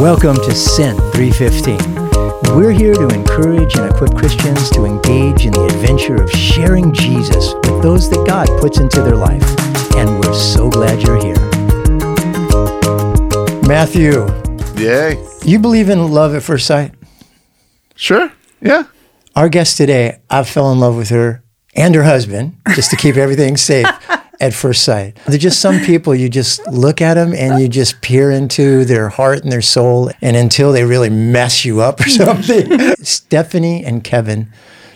Welcome to Sent 315. We're here to encourage and equip Christians to engage in the adventure of sharing Jesus with those that God puts into their life. And we're so glad you're here. Matthew. Yay. You believe in love at first sight? Sure. Yeah. Our guest today, I fell in love with her and her husband, just to keep everything safe. At first sight. There's just some people, you just look at them and you just peer into their heart and their soul, and until they really mess you up or something. Stephanie and Kevin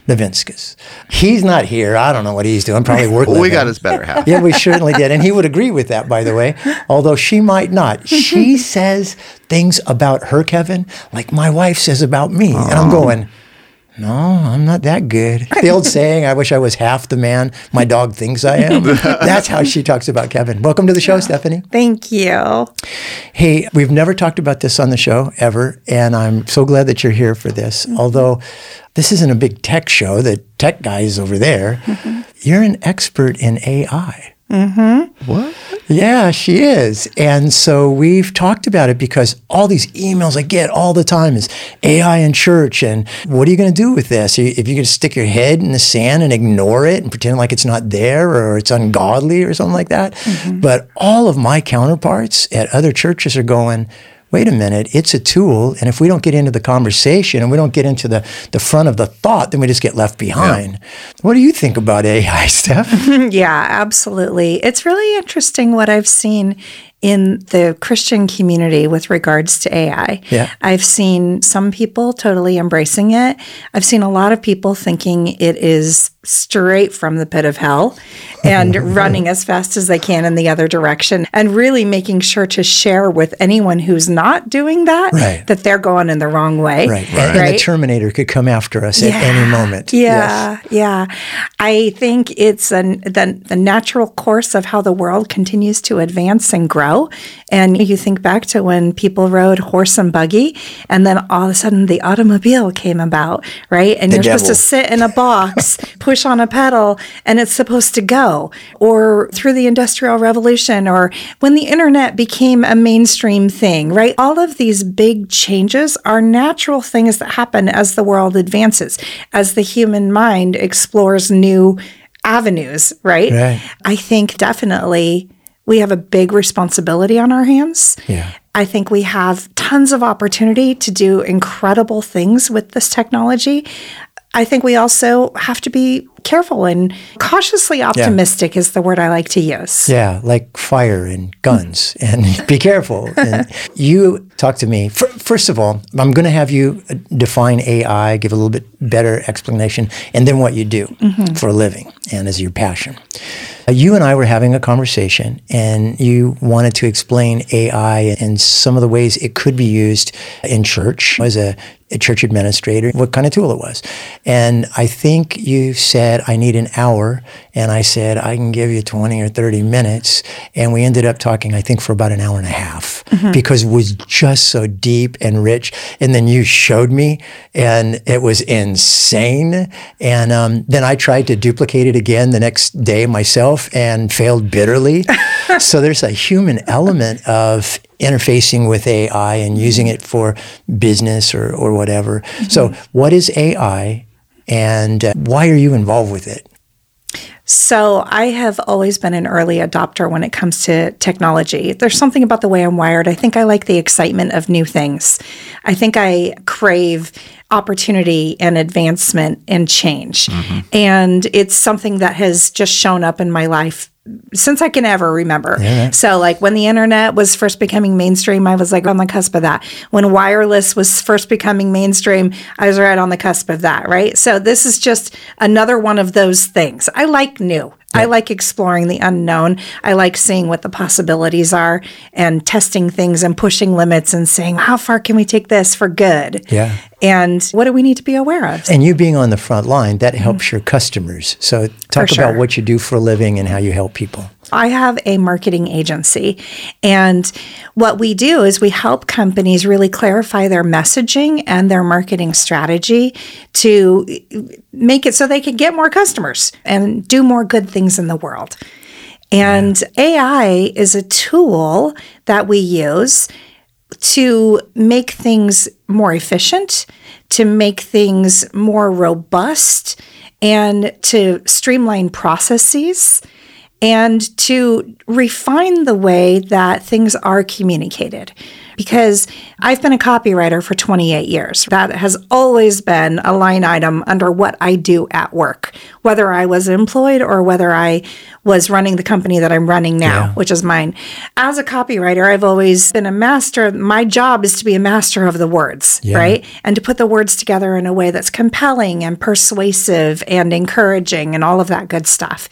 Nivinskus. He's not here. I don't know what he's doing. Probably working. Well, we got his better half. Yeah, we certainly did. And he would agree with that, by the way, although she might not. She says things about her, Kevin, like my wife says about me. And I'm going, no, I'm not that good. The old saying, I wish I was half the man my dog thinks I am. That's how she talks about Kevin. Welcome to the show, Stephanie. Thank you. Hey, we've never talked about this on the show ever, and I'm so glad that you're here for this. Mm-hmm. Although this isn't a big tech show, the tech guy is over there. Mm-hmm. You're an expert in AI. Mm-hmm. What? Yeah, she is. And so we've talked about it because all these emails I get all the time is AI in church and what are you going to do with this? If you could stick your head in the sand and ignore it and pretend like it's not there or it's ungodly or something like that. Mm-hmm. But all of my counterparts at other churches are going, wait a minute, it's a tool, and if we don't get into the conversation and we don't get into the front of the thought, then we just get left behind. Yeah. What do you think about AI, Steph? Yeah, absolutely. It's really interesting what I've seen in the Christian community with regards to AI. Yeah. I've seen some people totally embracing it. I've seen a lot of people thinking it is straight from the pit of hell and running as fast as they can in the other direction and really making sure to share with anyone who's not doing that, right, that they're going in the wrong way. Right. And the Terminator could come after us at any moment. Yeah, yes. Yeah. I think it's the natural course of how the world continues to advance and grow. And you think back to when people rode horse and buggy, and then all of a sudden the automobile came about, right? And you're supposed to sit in a box, push on a pedal, and it's supposed to go. Or through the Industrial Revolution, or when the internet became a mainstream thing, right? All of these big changes are natural things that happen as the world advances, as the human mind explores new avenues, right? I think definitely we have a big responsibility on our hands. Yeah. I think we have tons of opportunity to do incredible things with this technology. I think we also have to be careful and cautiously optimistic is the word I like to use. Yeah, like fire and guns and be careful. And you talk to me. First of all, I'm going to have you define AI, give a little bit better explanation, and then what you do for a living and as your passion. You and I were having a conversation, and you wanted to explain AI and some of the ways it could be used in church as a church administrator, what kind of tool it was. And I think you said, I need an hour. And I said, I can give you 20 or 30 minutes. And we ended up talking, I think, for about an hour and a half because it was just so deep and rich. And then you showed me, and it was insane. And then I tried to duplicate it again the next day myself and failed bitterly. So there's a human element of interfacing with AI and using it for business or whatever. Mm-hmm. So what is AI and why are you involved with it? So I have always been an early adopter when it comes to technology. There's something about the way I'm wired. I think I like the excitement of new things. I think I crave opportunity and advancement and change. Mm-hmm. And it's something that has just shown up in my life since I can ever remember. Yeah. So like when the internet was first becoming mainstream, I was like on the cusp of that. When wireless was first becoming mainstream, I was right on the cusp of that, right? So this is just another one of those things. I like new. I like exploring the unknown. I like seeing what the possibilities are and testing things and pushing limits and saying, how far can we take this for good? Yeah. And what do we need to be aware of? And you being on the front line, that helps your customers. So talk about what you do for a living and how you help people. I have a marketing agency, and what we do is we help companies really clarify their messaging and their marketing strategy to make it so they can get more customers and do more good things in the world. And AI is a tool that we use to make things more efficient, to make things more robust, and to streamline processes, and to refine the way that things are communicated. Because I've been a copywriter for 28 years. That has always been a line item under what I do at work, whether I was employed or whether I was running the company that I'm running now, which is mine. As a copywriter, I've always been a master. My job is to be a master of the words, right? And to put the words together in a way that's compelling and persuasive and encouraging and all of that good stuff.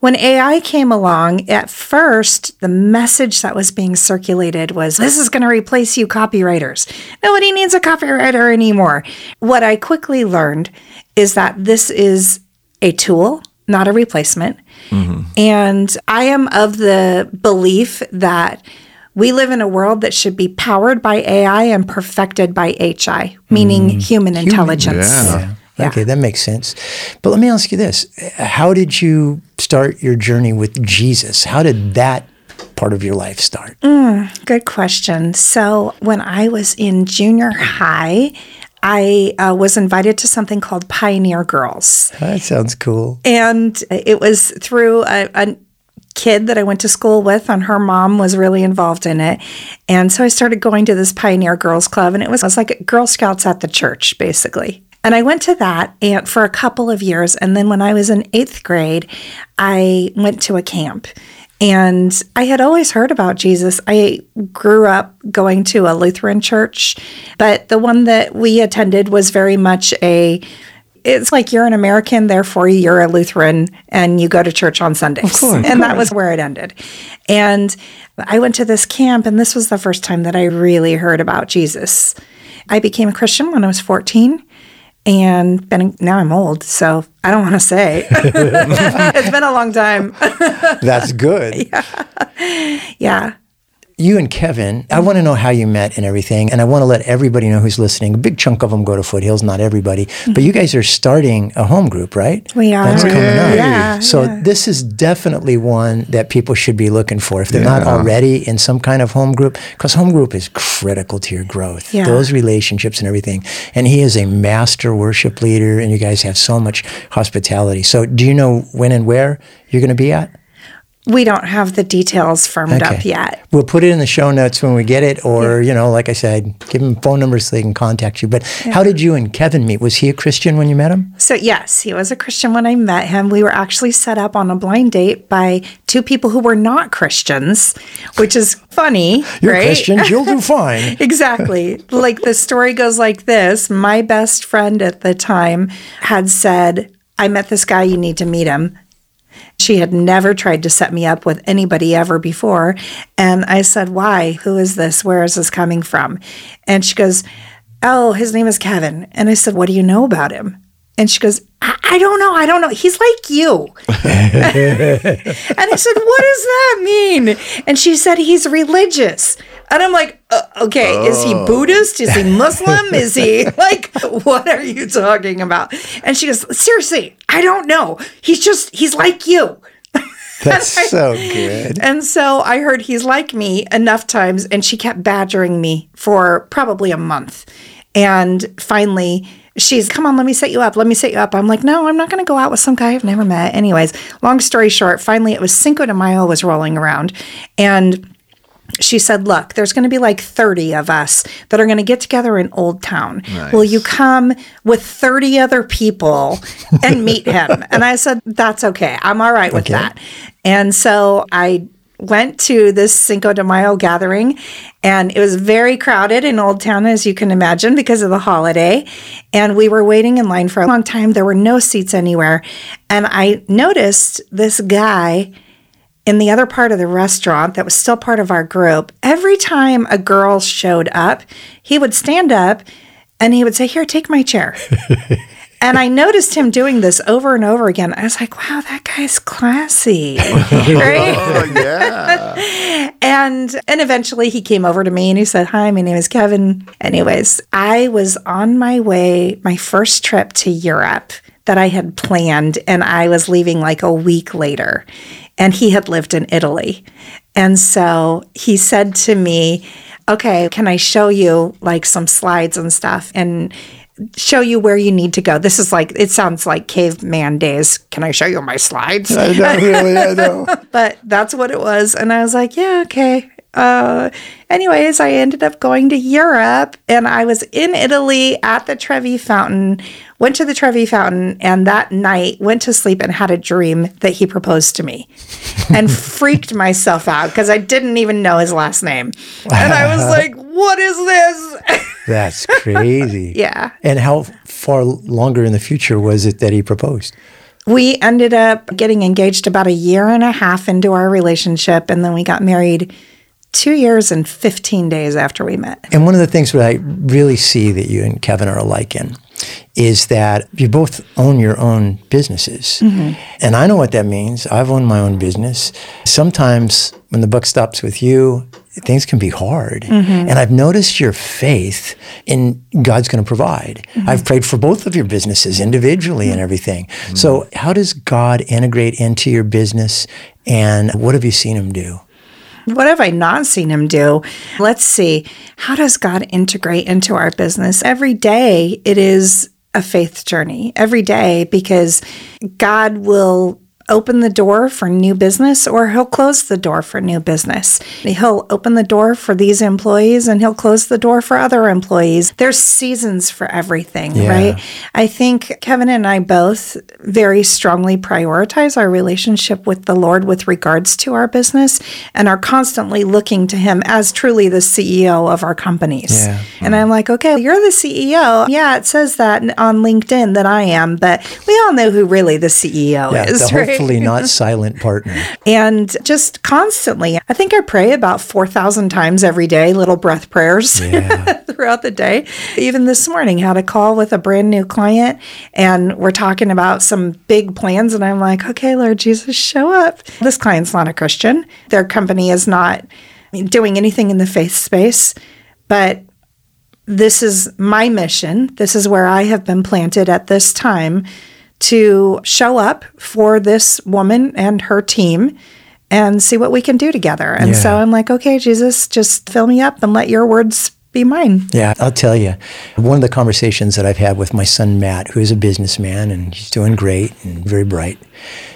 When AI came along, at first, the message that was being circulated was, this is going to replace you copywriters. Nobody needs a copywriter anymore. What I quickly learned is that this is a tool, not a replacement. Mm-hmm. And I am of the belief that we live in a world that should be powered by AI and perfected by HI, meaning human intelligence. Yeah. Okay, that makes sense. But let me ask you this. How did you start your journey with Jesus? How did that part of your life start? Good question. So when I was in junior high, I was invited to something called Pioneer Girls. That sounds cool. And it was through a kid that I went to school with, and her mom was really involved in it. And so I started going to this Pioneer Girls Club, and it was like Girl Scouts at the church, basically. And I went to that for a couple of years. And then when I was in 8th grade, I went to a camp. And I had always heard about Jesus. I grew up going to a Lutheran church, but the one that we attended was very much it's like you're an American, therefore you're a Lutheran, and you go to church on Sundays. Of course. That was where it ended. And I went to this camp, and this was the first time that I really heard about Jesus. I became a Christian when I was 14. And now I'm old, so I don't want to say. It's been a long time. That's good. Yeah. You and Kevin, I want to know how you met and everything. And I want to let everybody know who's listening. A big chunk of them go to Foothills, not everybody. But you guys are starting a home group, right? We are. That's coming up. Yeah, so this is definitely one that people should be looking for. If they're not already in some kind of home group, because home group is critical to your growth, those relationships and everything. And he is a master worship leader, and you guys have so much hospitality. So do you know when and where you're going to be at? We don't have the details firmed up yet. We'll put it in the show notes when we get it, or, like I said, give them phone numbers so they can contact you. But how did you and Kevin meet? Was he a Christian when you met him? So, yes, he was a Christian when I met him. We were actually set up on a blind date by two people who were not Christians, which is funny, You're right? Christians, you'll do fine. Exactly. Like, the story goes like this. My best friend at the time had said, I met this guy, you need to meet him. She had never tried to set me up with anybody ever before. And I said, why? Who is this? Where is this coming from? And she goes, oh, his name is Kevin. And I said, what do you know about him? And she goes, I don't know. He's like you. And I said, what does that mean? And she said, he's religious. And I'm like, okay, is he Buddhist? Is he Muslim? Is he what are you talking about? And she goes, seriously, I don't know. He's like you. That's so good. And so I heard he's like me enough times, and she kept badgering me for probably a month. And finally, she's, come on, let me set you up. Let me set you up. I'm like, no, I'm not going to go out with some guy I've never met. Anyways, long story short, finally it was Cinco de Mayo was rolling around, and she said, look, there's going to be 30 of us that are going to get together in Old Town. Nice. Will you come with 30 other people and meet him? And I said, that's okay. I'm all right with that. And so I went to this Cinco de Mayo gathering, and it was very crowded in Old Town, as you can imagine, because of the holiday. And we were waiting in line for a long time. There were no seats anywhere. And I noticed this guy in the other part of the restaurant that was still part of our group. Every time a girl showed up, he would stand up and he would say, here, take my chair. And I noticed him doing this over and over again. I was like, wow, that guy's classy. Right? Oh, yeah. And eventually he came over to me and he said, hi, my name is Kevin. Anyways, I was on my first trip to Europe that I had planned, and I was leaving a week later. And he had lived in Italy. And so he said to me, okay, can I show you like some slides and stuff and show you where you need to go? This is like, it sounds like caveman days. Can I show you my slides? I know, really, I know. But that's what it was. And I was like, yeah, okay. Anyways, I ended up going to Europe, and I was in Italy at the Trevi Fountain, went to the Trevi Fountain, and that night went to sleep and had a dream that he proposed to me and freaked myself out because I didn't even know his last name. And I was like, what is this? That's crazy. Yeah. And how far longer in the future was it that he proposed? We ended up getting engaged about a year and a half into our relationship, and then we got married 2 years and 15 days after we met. And one of the things that I really see that you and Kevin are alike in is that you both own your own businesses. Mm-hmm. And I know what that means. I've owned my own business. Sometimes when the buck stops with you, things can be hard. Mm-hmm. And I've noticed your faith in God's going to provide. Mm-hmm. I've prayed for both of your businesses individually, mm-hmm. and everything. Mm-hmm. So how does God integrate into your business, and what have you seen him do? What have I not seen him do? Let's see. How does God integrate into our business? Every day, it is a faith journey. Every day, because God will open the door for new business, or he'll close the door for new business. He'll open the door for these employees, and he'll close the door for other employees. There's seasons for everything, yeah. Right? I think Kevin and I both very strongly prioritize our relationship with the Lord with regards to our business, and are constantly looking to him as truly the CEO of our companies. Yeah. And I'm like, okay, you're the CEO. Yeah, it says that on LinkedIn that I am, but we all know who really the CEO is, right? Hopefully not silent partner. And just constantly, I think I pray about 4,000 times every day, little breath prayers, yeah. throughout the day. Even this morning, had a call with a brand new client, and we're talking about some big plans. And I'm like, okay, Lord Jesus, show up. This client's not a Christian. Their company is not doing anything in the faith space, but this is my mission. This is where I have been planted at this time, to show up for this woman and her team and see what we can do together. And yeah. So I'm like, okay, Jesus, just fill me up and let your words be mine. Yeah, I'll tell you. One of the conversations that I've had with my son, Matt, who is a businessman, and he's doing great and very bright.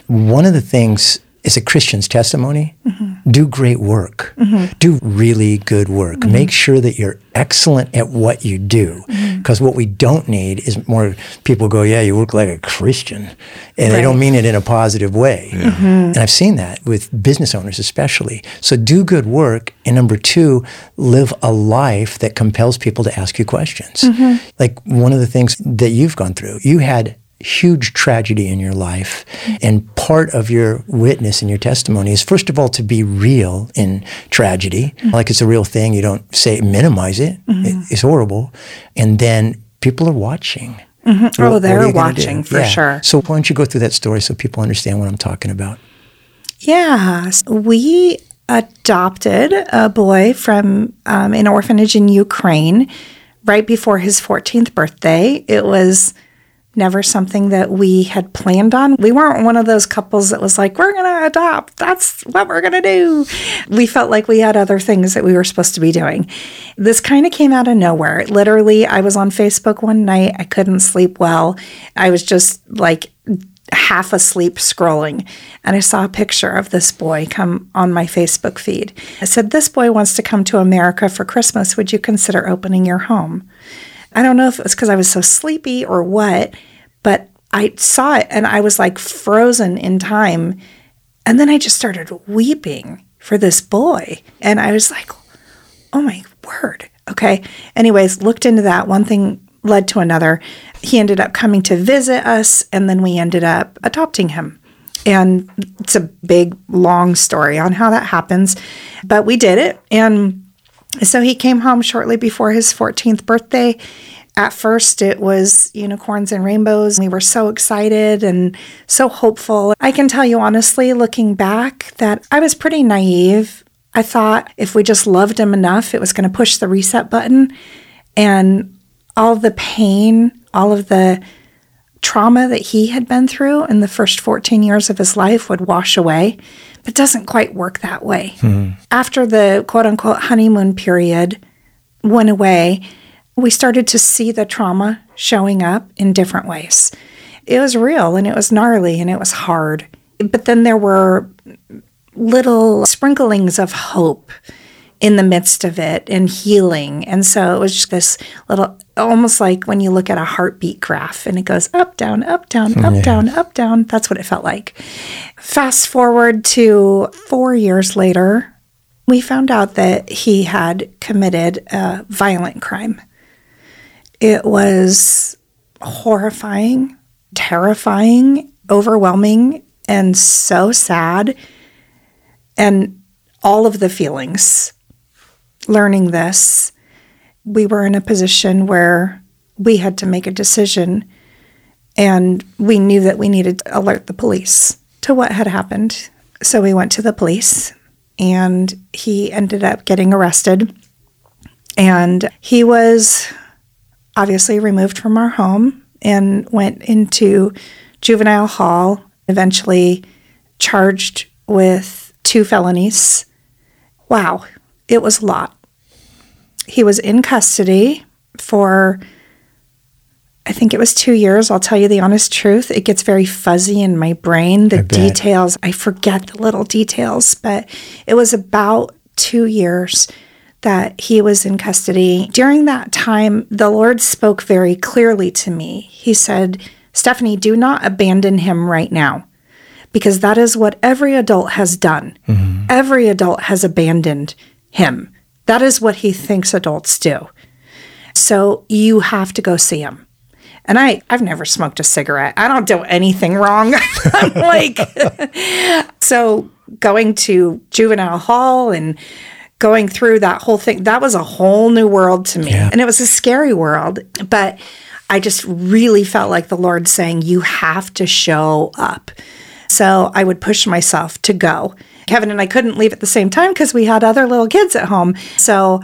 One of the things is a Christian's testimony. Mm-hmm. Do great work. Mm-hmm. Do really good work. Mm-hmm. Make sure that you're excellent at what you do. Because mm-hmm. what we don't need is more people go, yeah, you work like a Christian. And right. They don't mean it in a positive way. Yeah. Mm-hmm. And I've seen that with business owners especially. So do good work. And number two, live a life that compels people to ask you questions. Mm-hmm. Like one of the things that you've gone through, you had huge tragedy in your life, and part of your witness and your testimony is, first of all, to be real in tragedy, mm-hmm. like it's a real thing. You don't say minimize it. Mm-hmm. It's horrible, and then people are watching. Mm-hmm. Oh, they're watching for sure. So why don't you go through that story so people understand what I'm talking about? Yeah, we adopted a boy from an orphanage in Ukraine right before his 14th birthday. It was never something that we had planned on. We weren't one of those couples that was like, we're going to adopt. That's what we're going to do. We felt like we had other things that we were supposed to be doing. This kind of came out of nowhere. Literally, I was on Facebook one night. I couldn't sleep well. I was just like half asleep scrolling, and I saw a picture of this boy come on my Facebook feed. I said, this boy wants to come to America for Christmas. Would you consider opening your home? I don't know if it was because I was so sleepy or what, but I saw it and I was like frozen in time. And then I just started weeping for this boy. And I was like, oh my word. Okay. Anyways, looked into that. One thing led to another. He ended up coming to visit us, and then we ended up adopting him. And it's a big, long story on how that happens, but we did it. And so he came home shortly before his 14th birthday. At first, it was unicorns and rainbows. We were so excited and so hopeful. I can tell you honestly, looking back, that I was pretty naive. I thought if we just loved him enough, it was going to push the reset button. And all the pain, all of the trauma that he had been through in the first 14 years of his life would wash away. It doesn't quite work that way. Mm-hmm. After the quote-unquote honeymoon period went away, we started to see the trauma showing up in different ways. It was real, and it was gnarly, and it was hard. But then there were little sprinklings of hope in the midst of it and healing. And so it was just this little, almost like when you look at a heartbeat graph and it goes up, down, up, down, up, down, up, down. That's what it felt like. Fast forward to 4 years later, we found out that he had committed a violent crime. It was horrifying, terrifying, overwhelming, and so sad. And all of the feelings. Learning this, we were in a position where we had to make a decision, and we knew that we needed to alert the police to what had happened. So we went to the police, and he ended up getting arrested. And he was obviously removed from our home and went into juvenile hall, eventually charged with 2 felonies. Wow, it was a lot. He was in custody for, I think it was 2 years. I'll tell you the honest truth. It gets very fuzzy in my brain. The details, I forget the little details, but it was about 2 years that he was in custody. During that time, the Lord spoke very clearly to me. He said, "Stephanie, do not abandon him right now." Because that is what every adult has done. Mm-hmm. Every adult has abandoned him. That is what he thinks adults do. So you have to go see him. And I've never smoked a cigarette. I don't do anything wrong. I'm like, so going to juvenile hall and going through that whole thing, that was a whole new world to me. Yeah. And it was a scary world. But I just really felt like the Lord saying, you have to show up. So I would push myself to go. Kevin and I couldn't leave at the same time because we had other little kids at home. So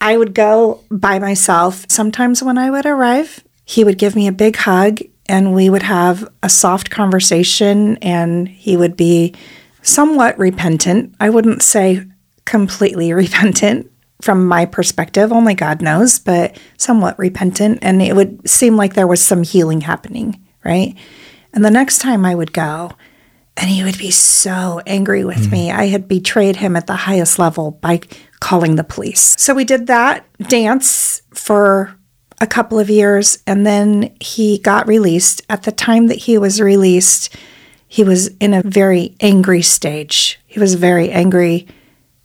I would go by myself. Sometimes when I would arrive, he would give me a big hug and we would have a soft conversation, and he would be somewhat repentant. I wouldn't say completely repentant from my perspective, only God knows, but somewhat repentant. And it would seem like there was some healing happening, right? And the next time I would go, and he would be so angry with me. I had betrayed him at the highest level by calling the police. So we did that dance for a couple of years, and then he got released. At the time that he was released, he was in a very angry stage. He was very angry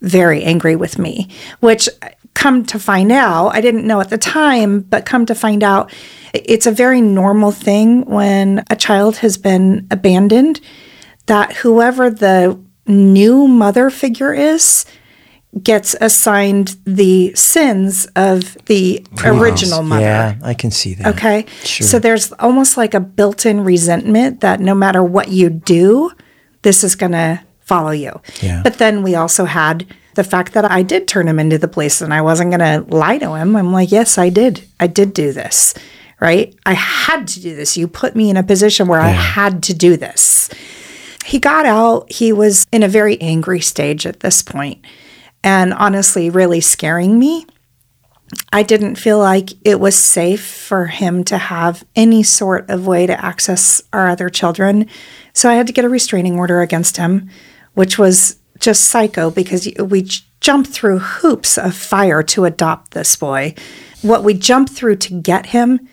with me, which come to find out, I didn't know at the time, but come to find out, it's a very normal thing when a child has been abandoned, that whoever the new mother figure is gets assigned the sins of the original mother. Yeah, I can see that. Okay. Sure. So there's almost like a built-in resentment that no matter what you do, this is going to follow you. Yeah. But then we also had the fact that I did turn him into the police, and I wasn't going to lie to him. I'm like, yes, I did. I did do this, right? I had to do this. You put me in a position where I had to do this. He got out. He was in a very angry stage at this point, and honestly, really scaring me. I didn't feel like it was safe for him to have any sort of way to access our other children. So I had to get a restraining order against him, which was just psycho because we jumped through hoops of fire to adopt this boy. What we jumped through to get him,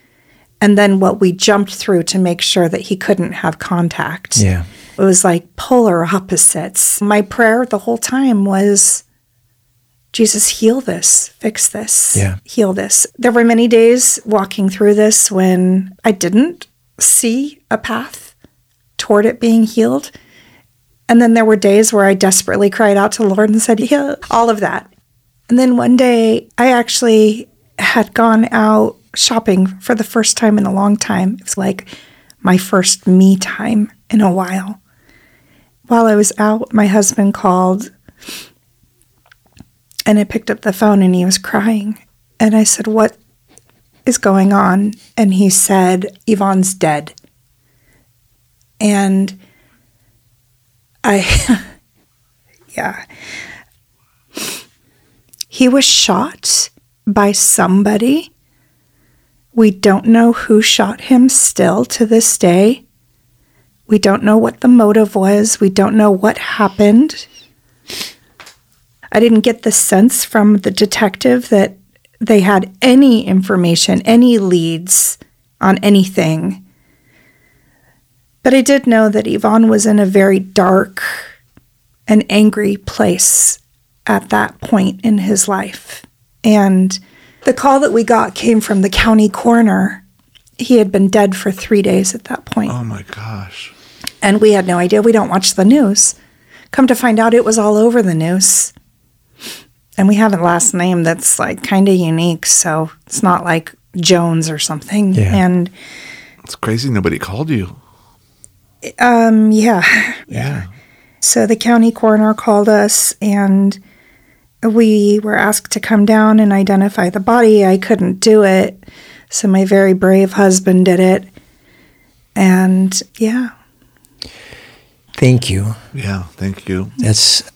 and then what we jumped through to make sure that he couldn't have contact. Yeah. It was like polar opposites. My prayer the whole time was, Jesus, heal this, fix this, heal this. There were many days walking through this when I didn't see a path toward it being healed. And then there were days where I desperately cried out to the Lord and said, heal all of that. And then one day I actually had gone out shopping for the first time in a long time. It was like my first me time in a while. While I was out, my husband called, and I picked up the phone, and he was crying. And I said, what is going on? And he said, Yvonne's dead. And I Yeah. He was shot by somebody. We don't know who shot him still to this day. We don't know what the motive was. We don't know what happened. I didn't get the sense from the detective that they had any information, any leads on anything. But I did know that Yvonne was in a very dark and angry place at that point in his life. And the call that we got came from the county coroner. He had been dead for 3 days at that point. Oh, my gosh. And we had no idea. We don't watch the news. Come to find out, it was all over the news. And we have a last name that's like kind of unique, so it's not like Jones or something. Yeah. And it's crazy nobody called you. Yeah. So the county coroner called us, and we were asked to come down and identify the body. I couldn't do it. So my very brave husband did it. And yeah. Thank you. Yeah, thank you. That's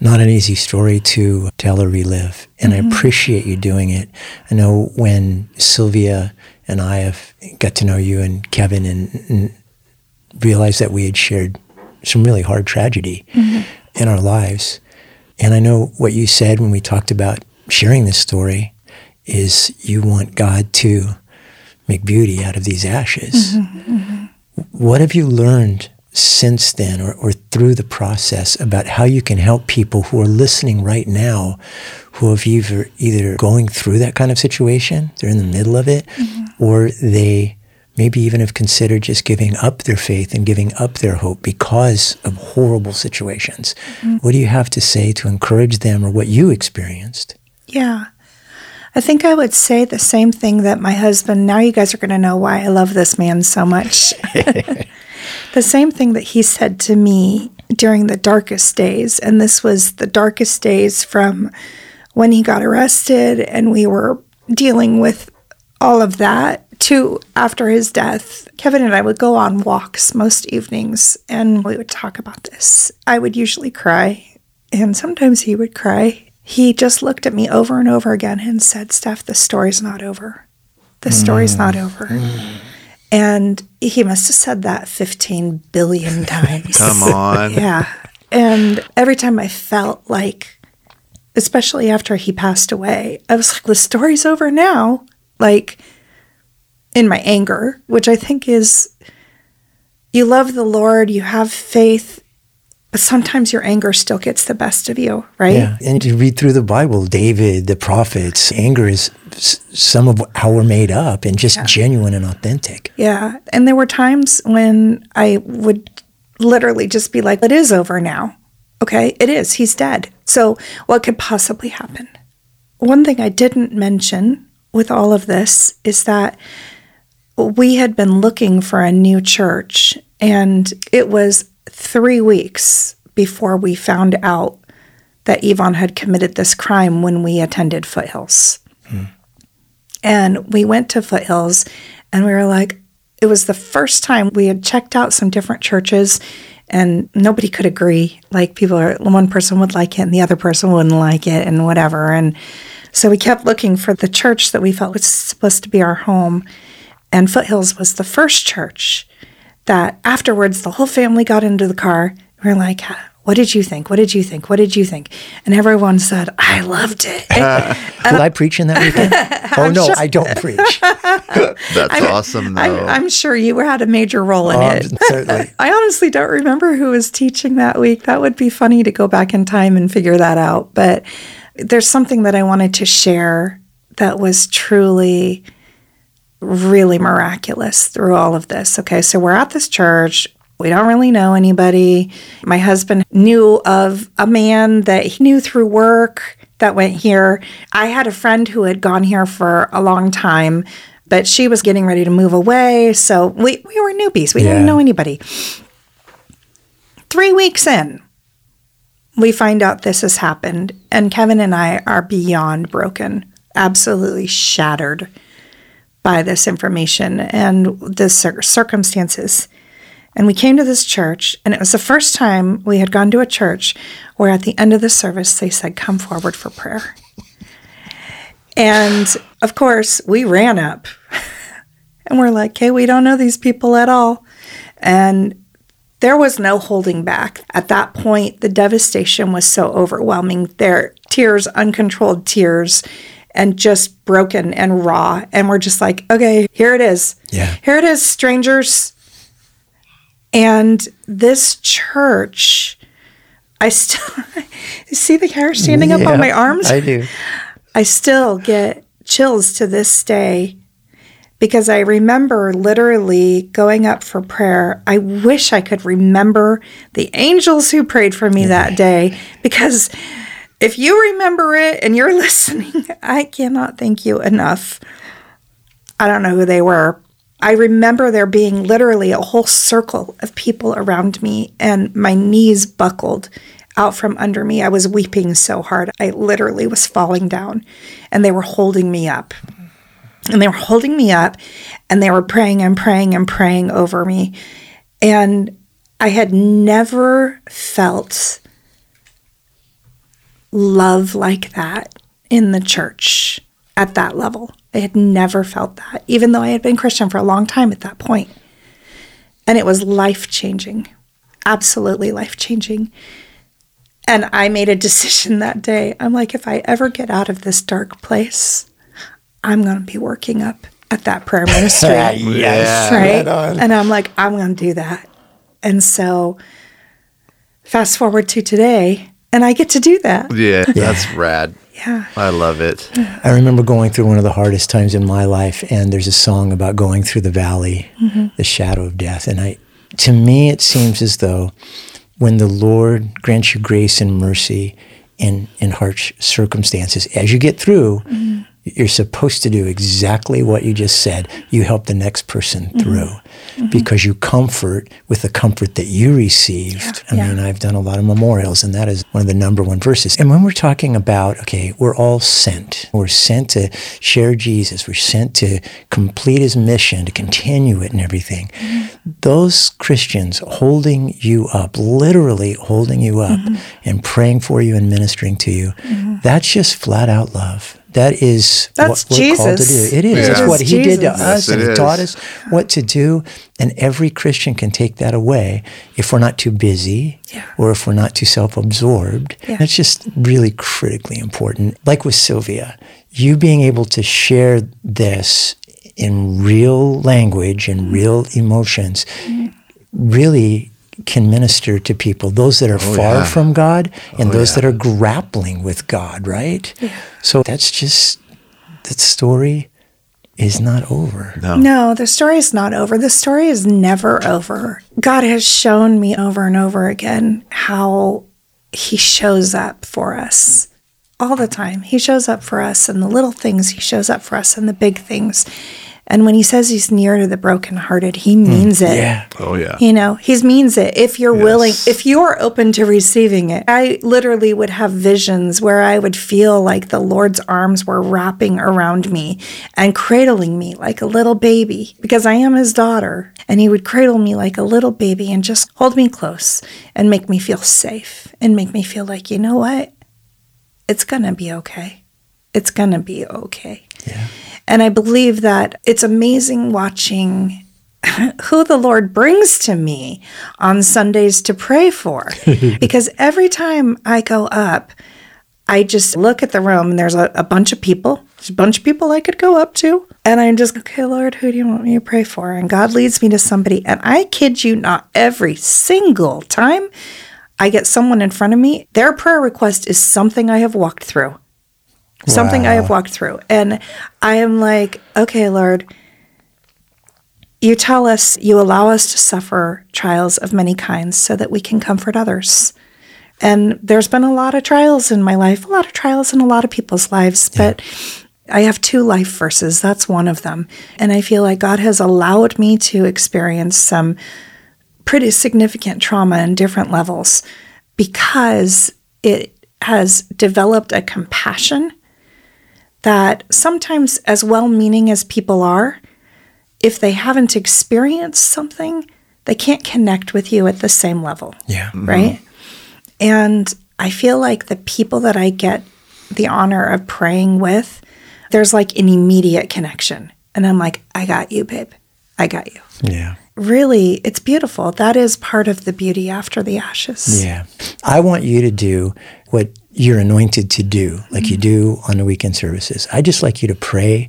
not an easy story to tell or relive. And I appreciate you doing it. I know when Sylvia and I have got to know you and Kevin and realized that we had shared some really hard tragedy in our lives. And I know what you said when we talked about sharing this story is you want God to make beauty out of these ashes. What have you learned since then or through the process about how you can help people who are listening right now who have either going through that kind of situation, they're in the middle of it, or they maybe even have considered just giving up their faith and giving up their hope because of horrible situations? What do you have to say to encourage them or what you experienced? Yeah. I think I would say the same thing that my husband, now you guys are going to know why I love this man so much. The same thing that he said to me during the darkest days, and this was the darkest days from when he got arrested and we were dealing with all of that to after his death. Kevin and I would go on walks most evenings and we would talk about this. I would usually cry and sometimes he would cry. He just looked at me over and over again and said, Steph, the story's not over. The story's not over. And he must have said that 15 billion times. Come on. Yeah. And every time I felt like, especially after he passed away, I was like, the story's over now. Like, in my anger, which I think is, you love the Lord, you have faith, but sometimes your anger still gets the best of you, right? Yeah, and you read through the Bible, David, the prophets, anger is some of how we're made up and just genuine and authentic. Yeah, and there were times when I would literally just be like, it is over now, okay? It is, he's dead. So what could possibly happen? One thing I didn't mention with all of this is that we had been looking for a new church, and it was 3 weeks before we found out that Yvonne had committed this crime when we attended Foothills. And we went to Foothills and we were like, it was the first time we had checked out some different churches and nobody could agree. Like one person would like it and the other person wouldn't like it and whatever. And so we kept looking for the church that we felt was supposed to be our home. And Foothills was the first church that afterwards the whole family got into the car. We're like, what did you think? What did you think? What did you think? And everyone said, I loved it. Will I preach in that weekend? Oh, no, sure. I don't preach. That's awesome, though. I'm sure you had a major role in it. Certainly. I honestly don't remember who was teaching that week. That would be funny to go back in time and figure that out. But there's something that I wanted to share that was truly really miraculous through all of this. Okay, so we're at this church. We don't really know anybody. My husband knew of a man that he knew through work that went here. I had a friend who had gone here for a long time, but she was getting ready to move away. So we were newbies. We didn't know anybody. 3 weeks in, we find out this has happened, and Kevin and I are beyond broken, absolutely shattered by this information and the circumstances. And we came to this church, and it was the first time we had gone to a church where at the end of the service, they said, come forward for prayer. And, of course, we ran up, and we're like, hey, we don't know these people at all. And there was no holding back. At that point, the devastation was so overwhelming. Their tears, uncontrolled tears, and just broken and raw. And we're just like, okay, here it is. Yeah. Here it is, strangers. And this church, I still see the hair standing up on my arms. I do. I still get chills to this day because I remember literally going up for prayer. I wish I could remember the angels who prayed for me that day, because if you remember it and you're listening, I cannot thank you enough. I don't know who they were. I remember there being literally a whole circle of people around me, and my knees buckled out from under me. I was weeping so hard. I literally was falling down, and they were holding me up. And they were holding me up, and they were praying and praying and praying over me. And I had never felt love like that in the church at that level. I had never felt that, even though I had been Christian for a long time at that point. And it was life-changing, absolutely life-changing. And I made a decision that day. I'm like, if I ever get out of this dark place, I'm going to be working up at that prayer ministry. Yes. Right? Right. And I'm like, I'm going to do that. And so fast forward to today, and I get to do that. Yeah, that's rad. Yeah. I love it. I remember going through one of the hardest times in my life, and there's a song about going through the valley, the shadow of death. And to me, it seems as though when the Lord grants you grace and mercy in harsh circumstances, as you get through, you're supposed to do exactly what you just said. You help the next person through because you comfort with the comfort that you received. Yeah. I mean, I've done a lot of memorials, and that is one of the number one verses. And when we're talking about, okay, we're all sent. We're sent to share Jesus. We're sent to complete his mission, to continue it and everything. Those Christians holding you up, literally holding you up and praying for you and ministering to you, that's just flat out love. That is what we're called to do. It is. Yeah. That's what he did to us, and he taught us what to do. And every Christian can take that away if we're not too busy or if we're not too self-absorbed. Yeah. That's just really critically important. Like with Sylvia, you being able to share this in real language and real emotions really can minister to people, those that are far from God and those that are grappling with God, right? Yeah. So that's just, that story is not over. No, the story is not over. The story is never over. God has shown me over and over again how he shows up for us all the time. He shows up for us in the little things. He shows up for us in the big things. And when he says he's near to the brokenhearted, he means it. Yeah. Oh, yeah. You know, he means it. If you're willing, if you're open to receiving it. I literally would have visions where I would feel like the Lord's arms were wrapping around me and cradling me like a little baby, because I am his daughter. And he would cradle me like a little baby and just hold me close and make me feel safe and make me feel like, you know what? It's going to be okay. It's going to be okay. Yeah. And I believe that it's amazing watching who the Lord brings to me on Sundays to pray for. Because every time I go up, I just look at the room, and there's a bunch of people. There's a bunch of people I could go up to. And I'm just, okay, Lord, who do you want me to pray for? And God leads me to somebody. And I kid you not, every single time I get someone in front of me, their prayer request is something I have walked through. Something I have walked through. And I am like, okay, Lord, you tell us, you allow us to suffer trials of many kinds so that we can comfort others. And there's been a lot of trials in my life, a lot of trials in a lot of people's lives, but I have two life verses. That's one of them. And I feel like God has allowed me to experience some pretty significant trauma in different levels because it has developed a compassion that sometimes, as well-meaning as people are, if they haven't experienced something, they can't connect with you at the same level. Yeah. Mm-hmm. Right? And I feel like the people that I get the honor of praying with, there's like an immediate connection. And I'm like, I got you, babe. I got you. Yeah. Really, it's beautiful. That is part of the beauty after the ashes. Yeah. I want you to do what you're anointed to do, like you do on the weekend services. I just like you to pray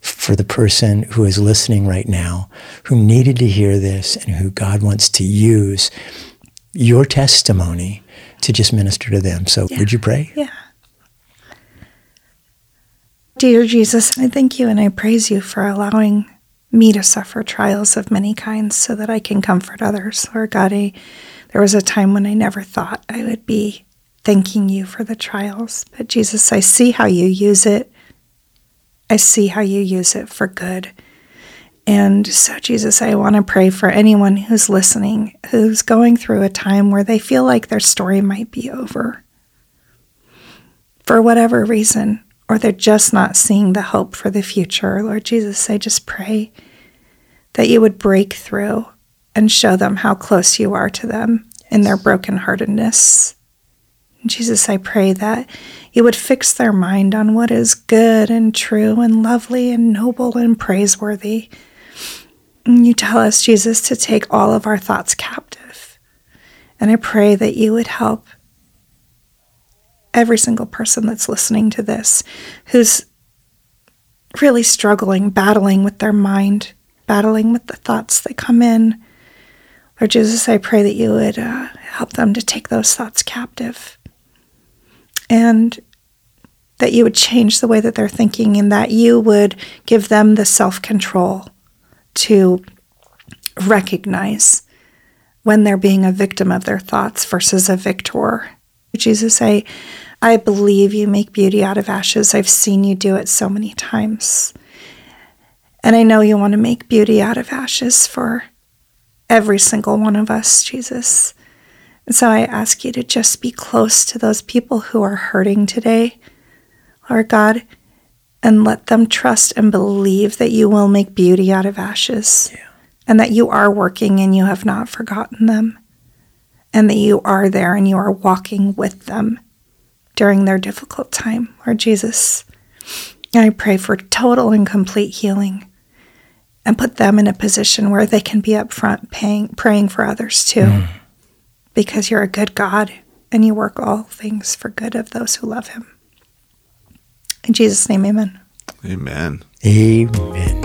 for the person who is listening right now, who needed to hear this and who God wants to use your testimony to just minister to them. So would you pray? Yeah. Dear Jesus, I thank you and I praise you for allowing me to suffer trials of many kinds so that I can comfort others. Lord God, there was a time when I never thought I would be thanking you for the trials. But Jesus, I see how you use it. I see how you use it for good. And so, Jesus, I want to pray for anyone who's listening, who's going through a time where they feel like their story might be over for whatever reason, or they're just not seeing the hope for the future. Lord Jesus, I just pray that you would break through and show them how close you are to them in their brokenheartedness. Jesus, I pray that you would fix their mind on what is good and true and lovely and noble and praiseworthy. And you tell us, Jesus, to take all of our thoughts captive. And I pray that you would help every single person that's listening to this, who's really struggling, battling with their mind, battling with the thoughts that come in. Lord Jesus, I pray that you would help them to take those thoughts captive, and that you would change the way that they're thinking, and that you would give them the self-control to recognize when they're being a victim of their thoughts versus a victor. Jesus, I believe you make beauty out of ashes. I've seen you do it so many times. And I know you want to make beauty out of ashes for every single one of us, Jesus. And so I ask you to just be close to those people who are hurting today, Lord God, and let them trust and believe that you will make beauty out of ashes, and that you are working and you have not forgotten them, and that you are there and you are walking with them during their difficult time. Lord Jesus, I pray for total and complete healing, and put them in a position where they can be up front praying for others too, because you're a good God and you work all things for good of those who love him. In Jesus' name, amen. Amen. Amen.